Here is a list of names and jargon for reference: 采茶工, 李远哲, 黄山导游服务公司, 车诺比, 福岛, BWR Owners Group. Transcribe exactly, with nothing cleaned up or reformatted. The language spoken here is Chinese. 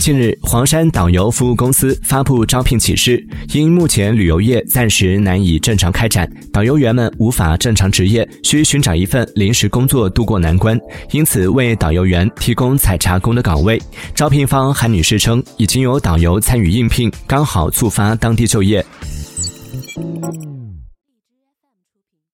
近日，黄山导游服务公司发布招聘启事，因目前旅游业暂时难以正常开展，导游员们无法正常执业，需寻找一份临时工作渡过难关，因此为导游员提供采茶工的岗位。招聘方韩女士称，已经有导游参与应聘，刚好触发当地就业。